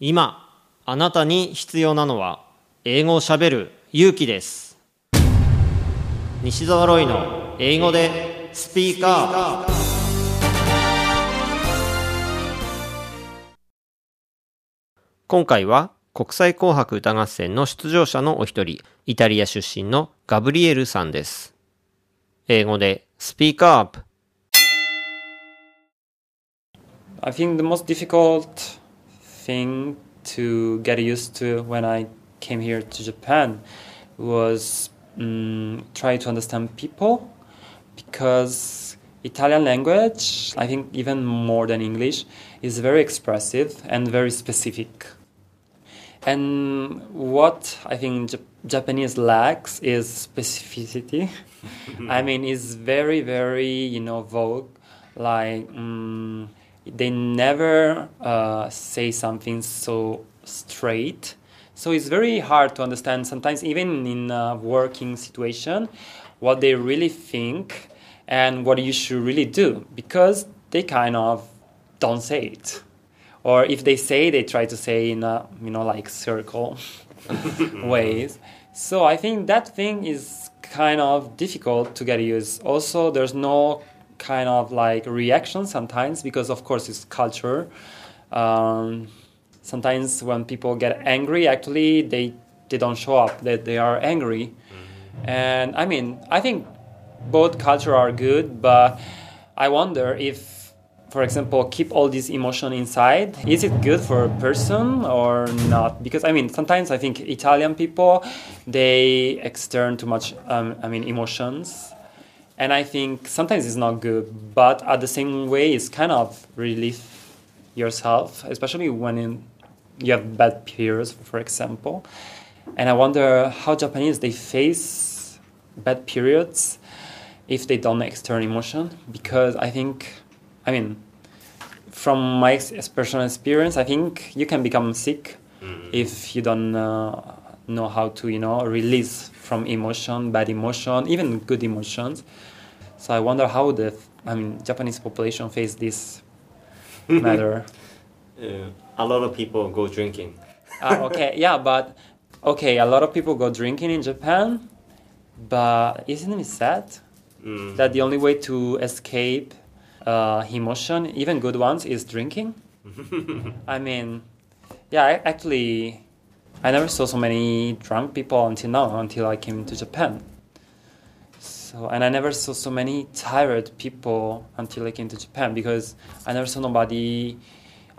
今あなたに必要なのは英語をしゃべる勇気です。西澤ロイの英語でスピーカー。今回は国際紅白歌合戦の出場者のお一人、イタリア出身のガブリエルさんです。英語でスピーカーアップ。 I think the most difficult thing to get used to when I came here to Japan was try to understand people, because Italian language, I think even more than English, is very expressive and very specific. And what I think Japanese lacks is specificity. I mean, it's very, very, vogue. Like, they never say something so straight. So it's very hard to understand sometimes, even in a working situation, what they really think and what you should really do, because they kind of don't say it. Or if they say, they try to say in a, circle ways. So I think that thing is kind of difficult to get used. Also, there's no kind of reaction sometimes, because of course it's culture. Sometimes when people get angry, actually they don't show up that they are angry. And I think both cultures are good, but I wonder if, for example, keep all this emotion inside. Is it good for a person or not? Because, sometimes I think Italian people, they extern too much, emotions. And I think sometimes it's not good, but at the same way, it's kind of relief yourself, especially when you have bad peers, for example. And I wonder how Japanese, they face bad periods if they don't extern emotion, because I think... from my personal experience, I think you can become sick if you don't know how to, release from emotion, bad emotion, even good emotions. So I wonder how the Japanese population face this matter. A lot of people go drinking. A lot of people go drinking in Japan, but isn't it sad that the only way to escape emotion, even good ones, is drinking? I never saw so many drunk people until now, until I came to Japan. And I never saw so many tired people until I came to Japan, because I never saw nobody...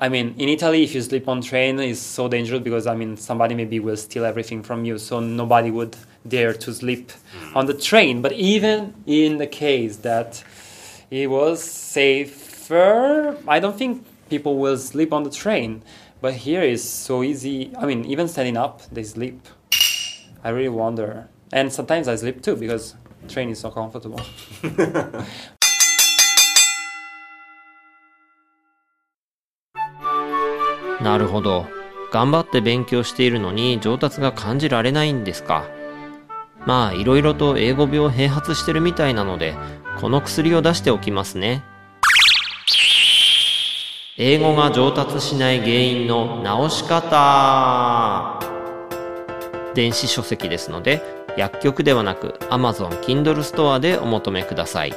in Italy, if you sleep on train, it's so dangerous, because, somebody maybe will steal everything from you, so nobody would dare to sleep on the train. But even in the case that... it was safer. I don't think people will sleep on the train, but here is so easy. Even standing up, they sleep. I really wonder. And sometimes I sleep too, because train is so comfortable. なるほど。頑張って勉強しているのに上達が感じられないんですか。いろいろと英語病を併発してるみたいなので、この薬を出しておきますね。英語が上達しない原因の直し方。電子書籍ですので、薬局ではなく Amazon Kindle ストアでお求めください。